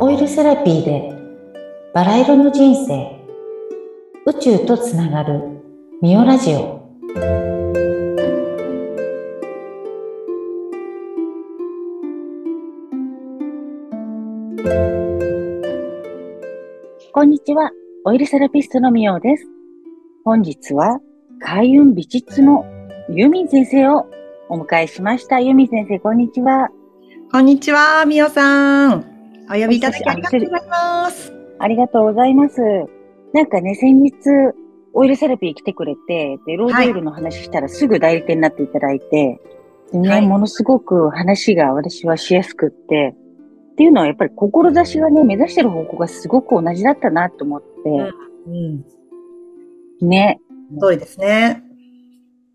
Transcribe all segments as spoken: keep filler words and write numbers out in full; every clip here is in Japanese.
オイルセラピーでバラ色の人生、宇宙とつながるミオラジオ。こんにちは、オイルセラピストのミオです。本日は開運美術のユミ先生をお迎えしました。ユミ先生、こんにちは。こんにちは、ミオさん。お呼びいただきありがとうございます。ありがとうございます。なんかね、先日、オイルセラピー来てくれて、で、ローズオイルの話したらすぐ代理店になっていただいて、はい、ね、はい、ものすごく話が私はしやすくって、っていうのはやっぱり志がね、目指してる方向がすごく同じだったなと思って、うんうん、ね。そうですね。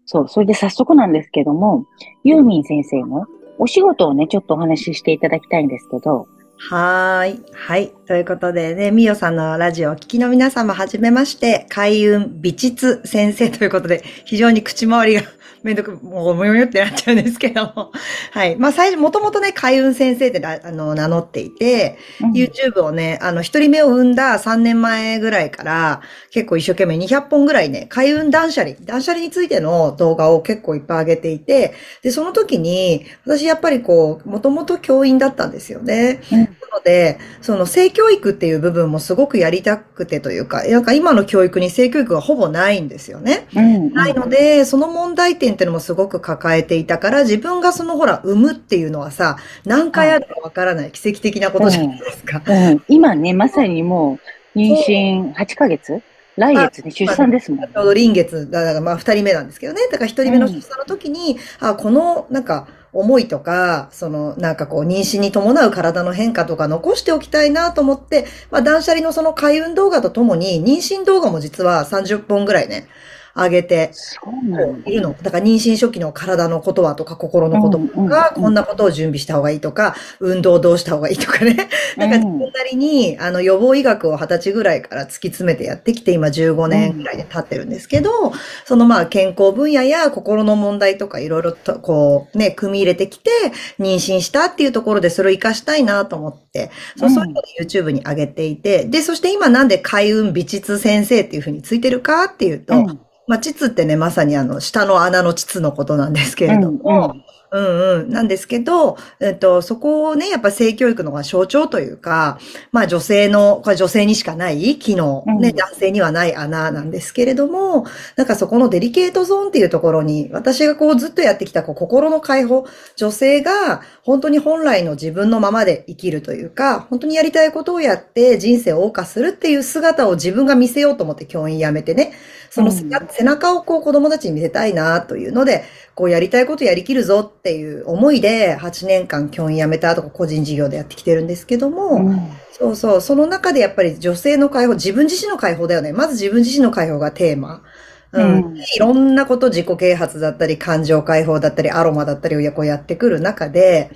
そう、それで早速なんですけども、ユーミン先生のお仕事をね、ちょっとお話ししていただきたいんですけど、はーい。はい。ということでね、ミオさんのラジオをお聞きの皆様、はじめまして、開運美術先生ということで、非常に口周りがめんどく、もうむよむよってなっちゃうんですけども。はい。まあ、最初、もともとね、開運先生ってあの名乗っていて、うん、YouTube をね、あの、一人目を生んださんねんまえぐらいから、結構一生懸命にひゃっぽんぐらいね、開運断捨離、断捨離についての動画を結構いっぱい上げていて、で、その時に、私やっぱりこう、もともと教員だったんですよね。うん、なので、その性教育っていう部分もすごくやりたくてというか、なんか今の教育に性教育がほぼないんですよね。うんうん、ないので、その問題点っていうのもすごく抱えていたから、自分がそのほら、産むっていうのはさ、何回あるかわからない、はい、奇跡的なことじゃないですか。うんうん、今ね、まさにもう、妊娠はちかげつ来月に出産ですもんね。ちょうど臨月、だからまあふたりめなんですけどね。だからひとりめの出産の時に、うん、あ、この、なんか、思いとか、その、なんかこう、妊娠に伴う体の変化とか残しておきたいなと思って、まあ、断捨離のその開運動画とともに、妊娠動画も実はさんじゅっぽんぐらいね、上げているの。だから妊娠初期の体のことはとか、心のこととか、こんなことを準備した方がいいとか、運動どうした方がいいとかね。なんか自分なりに、あの、予防医学をはたちぐらいから突き詰めてやってきて、今じゅうごねんぐらいで経ってるんですけど、そのまあ健康分野や心の問題とかいろいろとこうね、組み入れてきて、妊娠したっていうところでそれを活かしたいなと思って、そういうのを YouTube に上げていて、で、そして今なんで開運美術先生っていうふうについてるかっていうと、まあ、膣ってね、まさにあの、下の穴の膣のことなんですけれども、うんうん、うんうん、なんですけど、えっと、そこをね、やっぱ性教育の象徴というか、まあ女性の、これ女性にしかない機能、ね、うん、男性にはない穴なんですけれども、なんかそこのデリケートゾーンっていうところに、私がこうずっとやってきたこう心の解放、女性が本当に本来の自分のままで生きるというか、本当にやりたいことをやって人生を謳歌するっていう姿を自分が見せようと思って教員辞めてね、その背中をこう子供たちに見せたいなというので、こうやりたいことやりきるぞっていう思いではちねんかん教員辞めた後個人事業でやってきてるんですけども、うん、そうそう、その中でやっぱり女性の解放、自分自身の解放だよね。まず自分自身の解放がテーマ。うんうん、いろんなこと自己啓発だったり、感情解放だったり、アロマだったりをこうやってくる中で、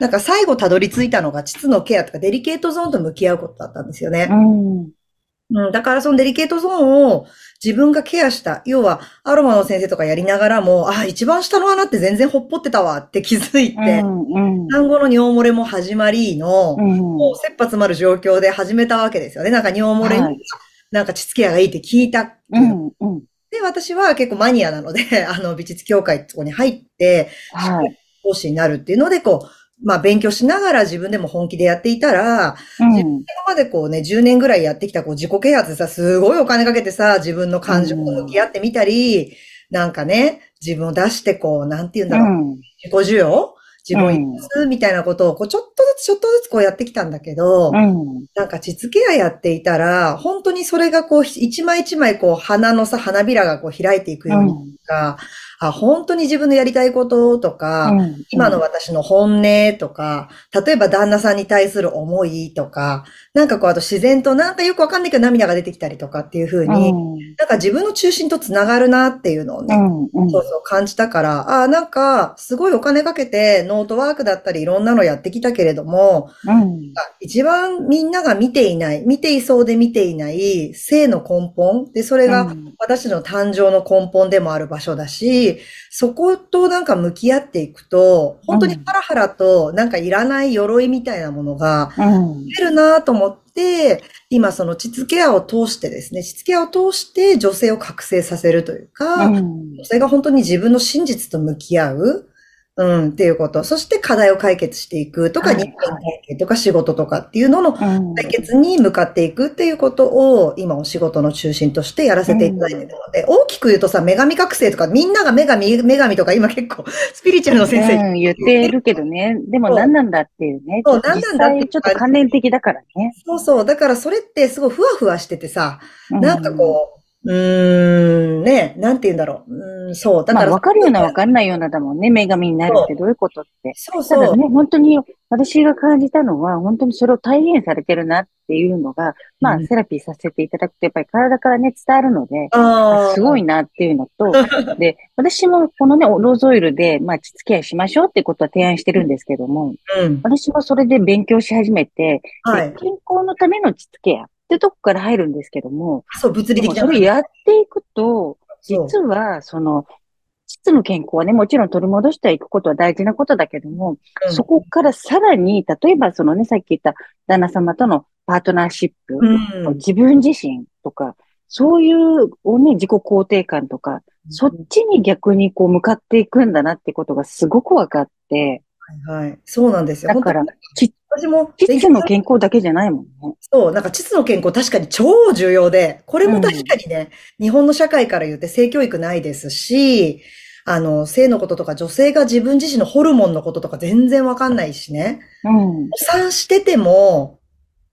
なんか最後たどり着いたのが膣のケアとかデリケートゾーンと向き合うことだったんですよね。うんうん、だからそのデリケートゾーンを自分がケアした。要は、アロマの先生とかやりながらも、あ、一番下の穴って全然ほっぽってたわって気づいて、うんうん、産後の尿漏れも始まりの、うん、もう切羽詰まる状況で始めたわけですよね。なんか尿漏れに、はい、なんか膣ケアがいいって聞いた。うんうん、で、私は結構マニアなので、あの、美術協会ってとこに入って、はい、講師になるっていうので、こう、まあ勉強しながら自分でも本気でやっていたら、うん、自分までこうね、じゅうねんぐらいやってきたこう自己啓発でさ、すごいお金かけてさ、自分の感情と向き合ってみたり、うん、なんかね、自分を出してこう、なんて言うんだろう、うん、自己需要自分を生かすみたいなことをこう、ちょっとずつちょっとずつこうやってきたんだけど、うん、なんか膣ケアやっていたら、本当にそれがこう、一枚一枚こう、花のさ、花びらがこう開いていくようにとか、うん、あ、本当に自分のやりたいこととか、うんうん、今の私の本音とか、例えば旦那さんに対する思いとか、なんかこう、あと自然となんかよくわかんないけど涙が出てきたりとかっていう風に、うん、なんか自分の中心とつながるなっていうのをね、うんうん、そうそう感じたから、あ、なんかすごいお金かけてノートワークだったりいろんなのやってきたけれども、うん、一番みんなが見ていない、見ていそうで見ていない性の根本で、それが私の誕生の根本でもある場所だし、そことなんか向き合っていくと、本当にハラハラとなんかいらない鎧みたいなものが出るなと思って、で、今その膣ケアを通してですね、膣ケアを通して女性を覚醒させるというか、うん、女性が本当に自分の真実と向き合う、うん、っていうこと、そして課題を解決していくとか、人間関係とか仕事とかっていうのの解決に向かっていくっていうことを、今お仕事の中心としてやらせていただいているので、うん、大きく言うとさ、女神覚醒とか、みんなが女神、女神とか今結構スピリチュアルの先生に、うん、言っているけどね、でも何なんだっていうね。そう、何なんだって。ちょっと関連的だからね。そうそう、だからそれってすごいふわふわしててさ、なんかこう、うんうーん、ね、なんて言うんだろう。うん、そう。だから。まあ、わかるようなわかんないようなだもんね。女神になるってどういうことって。そうそう。ただね、本当に私が感じたのは、本当にそれを体現されてるなっていうのが、まあ、セラピーさせていただくと、やっぱり体からね、伝わるので、うん、すごいなっていうのと、で、私もこのね、ローズオイルで、まあ、膣ケアしましょうってことは提案してるんですけども、うん、私もそれで勉強し始めて、はい、健康のための膣ケア。ってとこから入るんですけども。そう、物理的な。それやっていくと、実は、その、膣の健康はね、もちろん取り戻していくことは大事なことだけども、うん、そこからさらに、例えばそのね、さっき言った旦那様とのパートナーシップ、うん、自分自身とか、そういうね、自己肯定感とか、うん、そっちに逆にこう向かっていくんだなってことがすごく分かって、はいはい。そうなんですよ。だから、ち、私も、膣の健康だけじゃないもんね。そう、なんか膣の健康確かに超重要で、これも確かにね、うん、日本の社会から言って性教育ないですし、あの、性のこととか女性が自分自身のホルモンのこととか全然わかんないしね。うん。お産してても、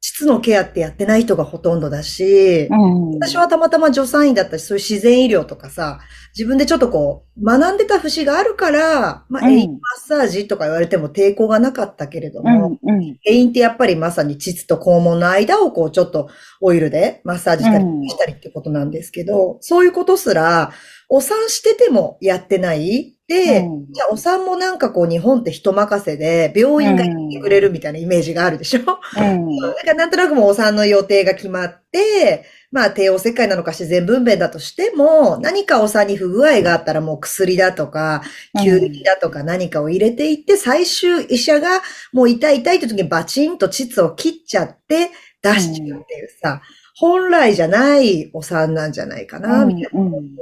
膣のケアってやってない人がほとんどだし、うん、私はたまたま助産院だったし、そういう自然医療とかさ、自分でちょっとこう、学んでた節があるから、まあ、エインマッサージとか言われても抵抗がなかったけれども、うんうん、エインってやっぱりまさに膣と肛門の間をこう、ちょっとオイルでマッサージしたりしたりってことなんですけど、うん、そういうことすら、お産しててもやってないで、うん、じゃあお産もなんかこう日本って人任せで病院がやってくれるみたいなイメージがあるでしょ、うん、なんかなんとなくもうお産の予定が決まって、まあ帝王切開なのか自然分娩だとしても何かお産に不具合があったらもう薬だとか吸引だとか何かを入れていって、うん、最終医者がもう痛い痛いって時にバチンと膣を切っちゃって出しちゃうっていうさ、うん、本来じゃないお産なんじゃないかなみたいな。うんうん、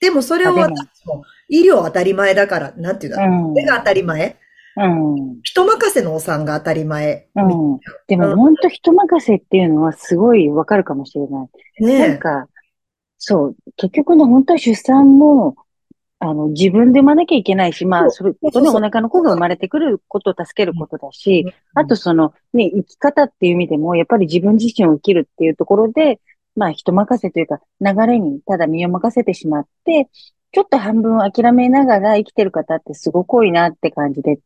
でもそれを私も医療当たり前だから、なんて言うんだろう。うん、それが当たり前、うん、人任せのお産が当たり前。うん、でも本当人任せっていうのはすごいわかるかもしれない。ね、なんか、そう、結局ね、本当は出産も、あの、自分で産まなきゃいけないし、まあ、それこそね、お腹の子が生まれてくることを助けることだし、あとその、ね、生き方っていう意味でも、やっぱり自分自身を生きるっていうところで、まあ人任せというか流れにただ身を任せてしまって、ちょっと半分諦めながら生きてる方ってすごく多いなって感じでて、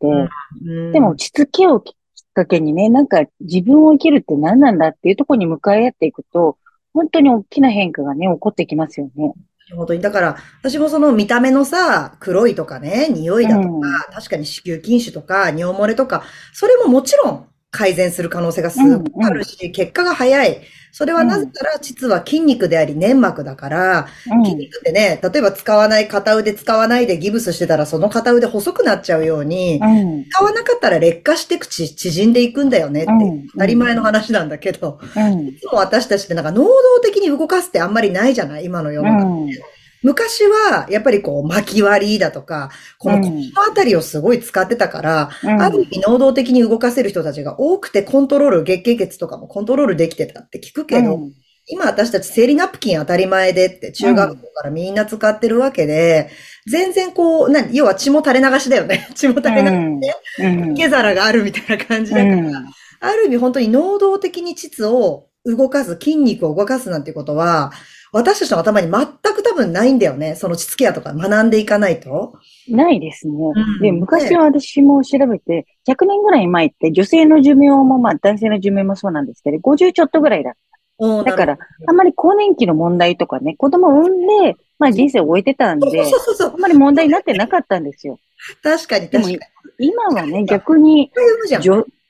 うん、でも膣ケアをきっかけにね、なんか自分を生きるって何なんだっていうところに向かい合っていくと、本当に大きな変化がね、起こってきますよね。本当に。だから、私もその見た目のさ、黒いとかね、匂いだとか、うん、確かに子宮筋腫とか尿漏れとか、それももちろん、改善する可能性がすごくあるし、うんうん、結果が早い。それはなぜなら、実は筋肉であり粘膜だから、うん、筋肉ってね、例えば使わない、片腕使わないでギブスしてたら、その片腕細くなっちゃうように、うん、使わなかったら劣化してくち、縮んでいくんだよねって、うん、当たり前の話なんだけど、うん、いつも私たちってなんか能動的に動かすってあんまりないじゃない今の世の中って。うん、昔は、やっぱりこう、巻き割りだとか、この腰のあたりをすごい使ってたから、うん、ある意味能動的に動かせる人たちが多くて、コントロール、月経血とかもコントロールできてたって聞くけど、うん、今私たち生理ナプキン当たり前でって、中学校からみんな使ってるわけで、うん、全然こう、な、要は血も垂れ流しだよね。血も垂れ流しで、受け皿があるみたいな感じだから、うん、ある意味本当に能動的に膣を動かす、筋肉を動かすなんてことは、私たちの頭に全く多分ないんだよね。その膣ケアとか学んでいかないと。ないですね。うん、で、昔は私も調べて、ひゃくねんぐらい前って女性の寿命もまあ男性の寿命もそうなんですけど、ごじゅうちょっとぐらいだった。だから、あんまり更年期の問題とかね、子供を産んで、まあ人生を終えてたんで、あんまり問題になってなかったんですよ。確かに確かに。でも今はね、逆に、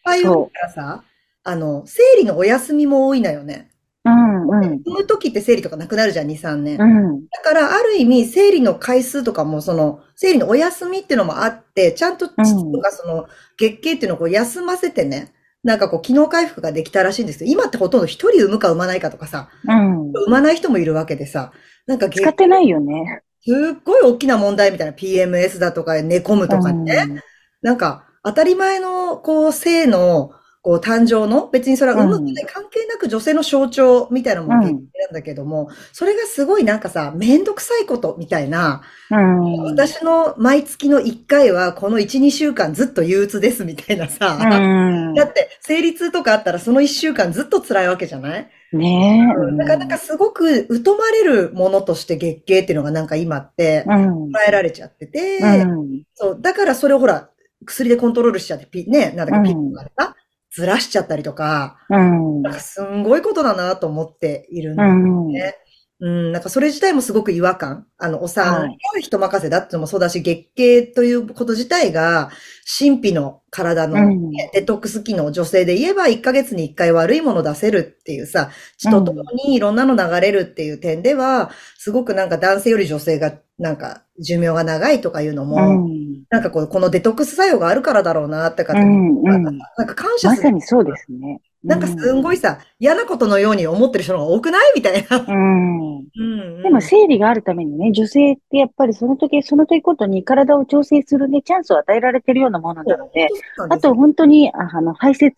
ぱい多いからさ、あの、生理のお休みも多いのよね。うんうん。そういう時って生理とかなくなるじゃん、に、さんねん。うん。だから、ある意味、生理の回数とかも、その、生理のお休みっていうのもあって、ちゃんと、父とかその、月経っていうのをこう休ませてね、なんかこう、機能回復ができたらしいんですけど、今ってほとんど一人産むか産まないかとかさ、うん。産まない人もいるわけでさ、なんか月経。使ってないよね。すっごい大きな問題みたいな、ピーエムエス だとか、寝込むとかね、うん、なんか、当たり前の、こう、性の、こう、誕生の、別にそれは産むことに関係なく女性の象徴みたいなものなんだけども、うん、それがすごいなんかさ、めんどくさいことみたいな、うん、私の毎月のいっかいはこのいち、にしゅうかんずっと憂鬱ですみたいなさ、うん、だって生理痛とかあったらそのいっしゅうかんずっと辛いわけじゃない？ねえ、うん。なかなかすごく疎まれるものとして月経っていうのがなんか今って、捉えられちゃってて、うん、そう、だからそれをほら、薬でコントロールしちゃって、ピね、なんだかピッとかれた、うんずらしちゃったりとか、うん、なんかすんごいことだなと思っているんだよね。うん、うん、なんかそれ自体もすごく違和感。あの、お産が人任せだってのもそうだし、月経ということ自体が、神秘の体の、ねうん、デトックス機能、女性で言えばいっかげつにいっかい悪いもの出せるっていうさ、血とともにいろんなの流れるっていう点では、すごくなんか男性より女性が、なんか寿命が長いとかいうのも、うんなんかこう、このデトックス作用があるからだろうなってか、うんうん、なんか感謝する。まさにそうですね。うん、なんかすんごいさ、嫌なことのように思ってる人の方が多くないみたいな。うんうん、でも生理があるためにね、女性ってやっぱりその時、その時ごとに体を調整するね、チャンスを与えられてるようなものなので、あと本当に、あの、排泄、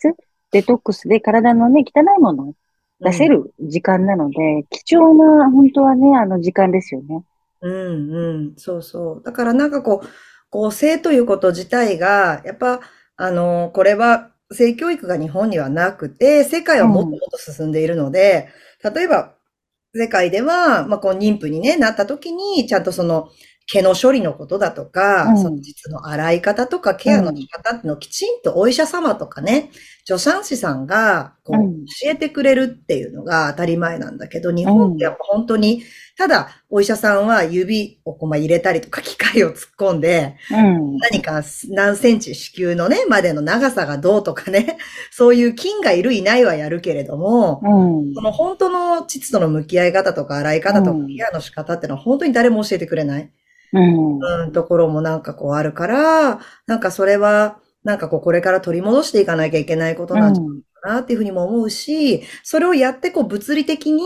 デトックスで体のね、汚いものを出せる時間なので、うん、貴重な、本当はね、あの時間ですよね。うんうん、そうそう。だからなんかこう、こう性ということ自体が、やっぱ、あの、これは性教育が日本にはなくて、世界はもっともっと進んでいるので、うん、例えば、世界では、まあ、こう妊婦に、ね、なった時に、ちゃんとその、毛の処理のことだとか、うん、その実の洗い方とか、ケアの仕方ってのをきちんとお医者様とかね、助産師さんがこう、うん、教えてくれるっていうのが当たり前なんだけど、日本ってやっぱ本当に、ただお医者さんは指をこう入れたりとか機械を突っ込んで、うん、何か何センチ子宮のね、までの長さがどうとかね、そういう菌がいるいないはやるけれども、うん、その本当の膣との向き合い方とか洗い方とかケアの仕方ってのは本当に誰も教えてくれない。うん、うん、ところもなんかこうあるから、なんかそれは、なんかこうこれから取り戻していかなきゃいけないことなんじゃないかなっていうふうにも思うし、それをやってこう物理的に、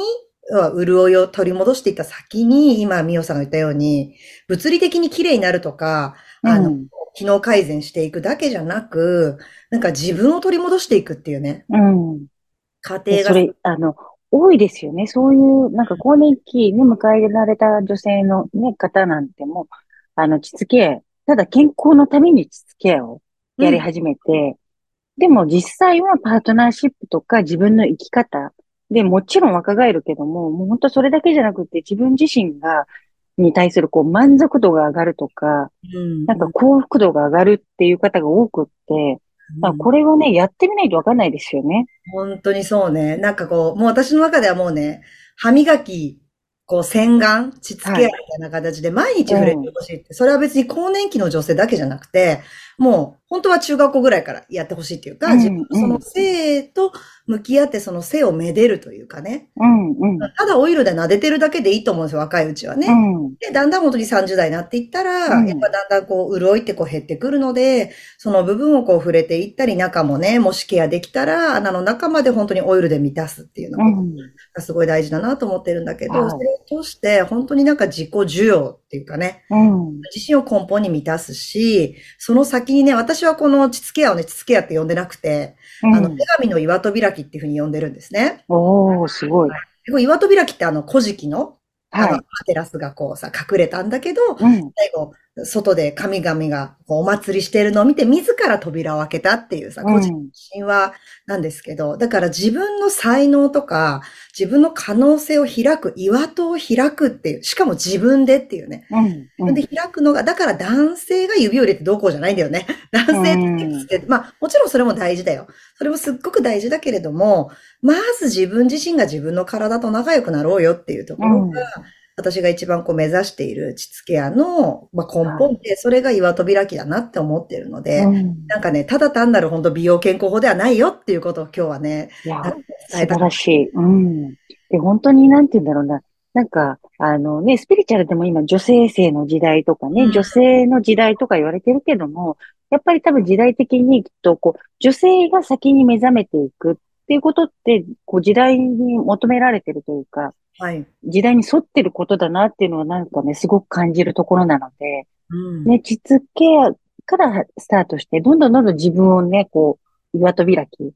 潤いを取り戻していった先に、今、みおさんが言ったように、物理的に綺麗になるとか、あの、うん、機能改善していくだけじゃなく、なんか自分を取り戻していくっていうね。うん。過程が。それ、あの、多いですよね。そういう、なんか、更年期に迎えられた女性のね、方なんても、あの、膣ケア、ただ健康のために膣ケアをやり始めて、うん、でも実際はパートナーシップとか自分の生き方でもちろん若返るけども、もう本当それだけじゃなくて自分自身が、に対するこう満足度が上がるとか、うん、なんか幸福度が上がるっていう方が多くって、まあこれをね、やってみないとわかんないですよね。本当にそうね。なんかこう、もう私の中ではもうね、歯磨き、こう洗顔、膣ケアみたいな形で毎日触れてほしいって、はいうん。それは別に更年期の女性だけじゃなくて、もう本当は中学校ぐらいからやってほしいっていうか、うんうん、自分のその性と向き合ってその性をめでるというかね。うんうん、ただオイルで撫でてるだけでいいと思うんですよ、若いうちはね。うん、で、だんだん本当にさんじゅう代になっていったら、うん、やっぱだんだんこう潤いってこう減ってくるので、その部分をこう触れていったり、中もね、もしケアできたら、穴の中まで本当にオイルで満たすっていうのがすごい大事だなと思ってるんだけど、うん、それを通して本当になんか自己需要っていうかね、うん、自身を根本に満たすし、その先にね、私はこの膣ケアをね、膣ケアって呼んでなくて、うん、あの、女神の岩戸開きっていうふうに呼んでるんですね。おー、すごい。岩戸開きってあの、古事記の、あの、はい、テラスがこうさ、隠れたんだけど、うん、最後、外で神々がこうお祭りしてるのを見て、自ら扉を開けたっていうさ、個人の神話なんですけど、うん、だから自分の才能とか、自分の可能性を開く、岩戸を開くっていう、しかも自分でっていうね。うんうん、で開くのが、だから男性が指を入れてどうこうじゃないんだよね。男性って、うん、まあもちろんそれも大事だよ。それもすっごく大事だけれども、まず自分自身が自分の体と仲良くなろうよっていうところが、うん私が一番こう目指している膣ケアの、まあ、根本で、それが岩戸開きだなって思ってるので、うん、なんかね、ただ単なる本当美容健康法ではないよっていうことを今日はね、伝えた。素晴らしい。うん。で、本当になんて言うんだろうな。なんか、あのね、スピリチュアルでも今女性性の時代とかね、うん、女性の時代とか言われてるけども、やっぱり多分時代的にきっとこう、女性が先に目覚めていくっていうことって、こう時代に求められてるというか、はい、時代に沿ってることだなっていうのはなんかね、すごく感じるところなので、うん、ね、膣ケアからスタートして、どんどんどんどん自分をね、こう、岩戸開きし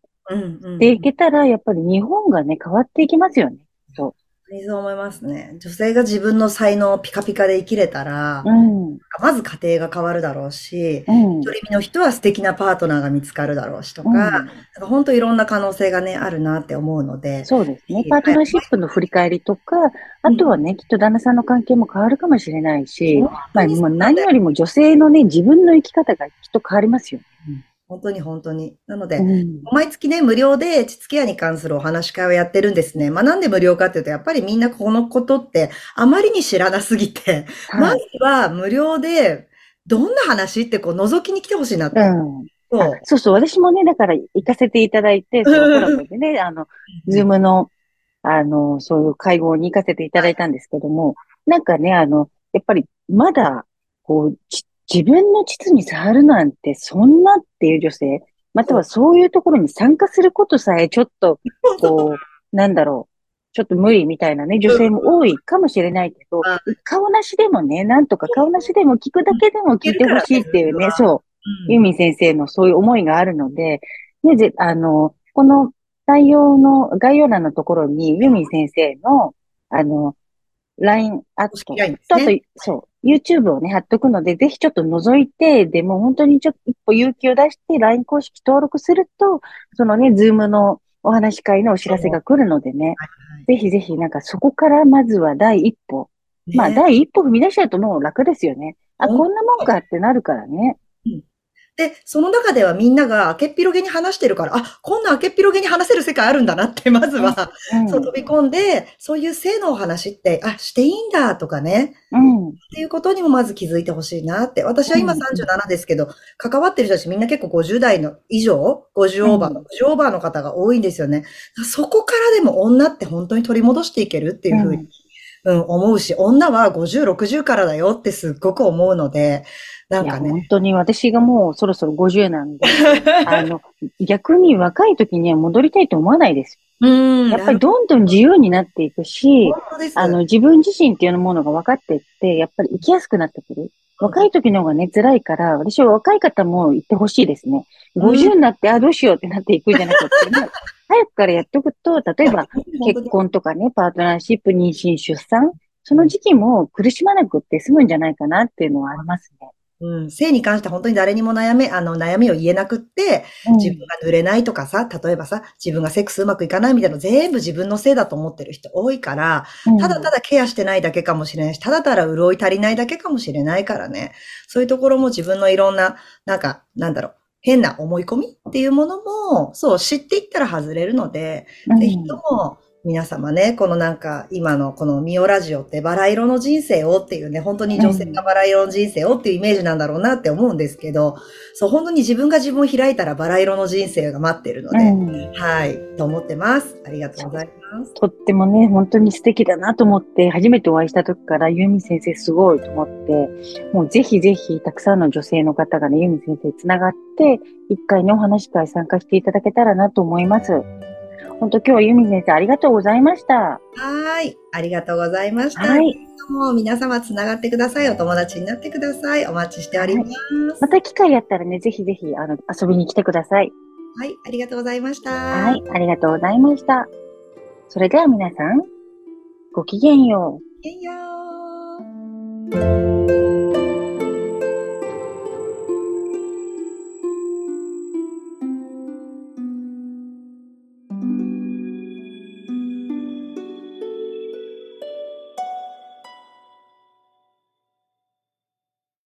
ていけたら、やっぱり日本がね、変わっていきますよね。そう。そう思いますね。女性が自分の才能をピカピカで生きれたら、うん、まず家庭が変わるだろうし、うん、一人身の人は素敵なパートナーが見つかるだろうしとか、うん、なんか本当いろんな可能性がね、あるなって思うので。そうですね。パートナーシップの振り返りとか、はい、あとはね、きっと旦那さんの関係も変わるかもしれないし、うん、まあ、もう何よりも女性のね、自分の生き方がきっと変わりますよね。うん本当に本当に。なので、うん、毎月ね、無料で膣ケアに関するお話し会をやってるんですね。まあなんで無料かっていうと、やっぱりみんなこのことってあまりに知らなすぎて、はい、まずは無料でどんな話ってこう覗きに来てほしいなって。うんそう。そうそう、私もね、だから行かせていただいて、そのコラボでね、あの、ズームの、あの、そういう会合に行かせていただいたんですけども、なんかね、あの、やっぱりまだ、こう、自分の膣に触るなんてそんなっていう女性、またはそういうところに参加することさえちょっと、こう、なんだろう、ちょっと無理みたいなね、女性も多いかもしれないけど、顔なしでもね、なんとか顔なしでも聞くだけでも聞いてほしいっていうね、そう、ユーミン先生のそういう思いがあるので、ね、ぜあの、この対応の概要欄のところにユーミン先生の、あの、ライン アット、あと、そう。YouTube をね、貼っとくので、ぜひちょっと覗いて、でも本当にちょっと一歩勇気を出して、ライン 公式登録すると、そのね、Zoom のお話し会のお知らせが来るのでね、はいはい、ぜひぜひなんかそこからまずは第一歩。ね、まあ、第一歩踏み出しちゃうともう楽ですよね。あ、こんなもんかってなるからね。うん、で、その中ではみんなが明けっぴろげに話してるから、あ、こんな明けっぴろげに話せる世界あるんだなって、まずは、うん、そう飛び込んで、そういう性のお話って、あ、していいんだとかね。うん。っていうことにもまず気づいてほしいなって。私は今さんじゅうななですけど、うん、関わってる人たちみんな結構ごじゅう代の以上、ごじゅうオーバーの、うん、ごじゅうオーバーの方が多いんですよね。そこからでも女って本当に取り戻していけるっていうふうに、うん、うん、思うし、女はごじゅう、ろくじゅうからだよってすっごく思うので、なんかね、本当に私がもうそろそろごじゅうなんで、あの、逆に若い時には戻りたいと思わないです。うんやっぱりどんどん自由になっていくし、あの、自分自身っていうものが分かっていって、やっぱり生きやすくなってくる。若い時の方がね、辛いから、私は若い方も行ってほしいですね。ごじゅうになって、あ、どうしようってなっていくじゃなくて、ね、早くからやっとくと、例えば結婚とかね、パートナーシップ、妊娠、出産、その時期も苦しまなくって済むんじゃないかなっていうのはありますね。うん、性に関して本当に誰にも悩め、あの、悩みを言えなくって、自分が濡れないとかさ、例えばさ、自分がセックスうまくいかないみたいなの全部自分のせいだと思ってる人多いから、ただただケアしてないだけかもしれないし、ただただ潤い足りないだけかもしれないからね、そういうところも自分のいろんな、なんか、なんだろう、変な思い込みっていうものも、そう、知っていったら外れるので、ぜひとも、皆様ね、このなんか、今のこのミオラジオってバラ色の人生をっていうね、本当に女性がバラ色の人生をっていうイメージなんだろうなって思うんですけど、そう、本当に自分が自分を開いたらバラ色の人生が待ってるので、うん、はい、と思ってます。ありがとうございます。とってもね、本当に素敵だなと思って、初めてお会いした時からユーミン先生すごいと思って、もうぜひぜひたくさんの女性の方がね、ユーミン先生につながって、一回のお話会参加していただけたらなと思います。本当今日はユミ先生ありがとうございました。はい、ありがとうございました。はい、もう皆様つながってください。お友達になってください。お待ちしております。はい、また機会あったらね、ぜひぜひあの遊びに来てください。はい、ありがとうございました。はい、ありがとうございました。それでは皆さん、ごきげんよう。ごきげんよう。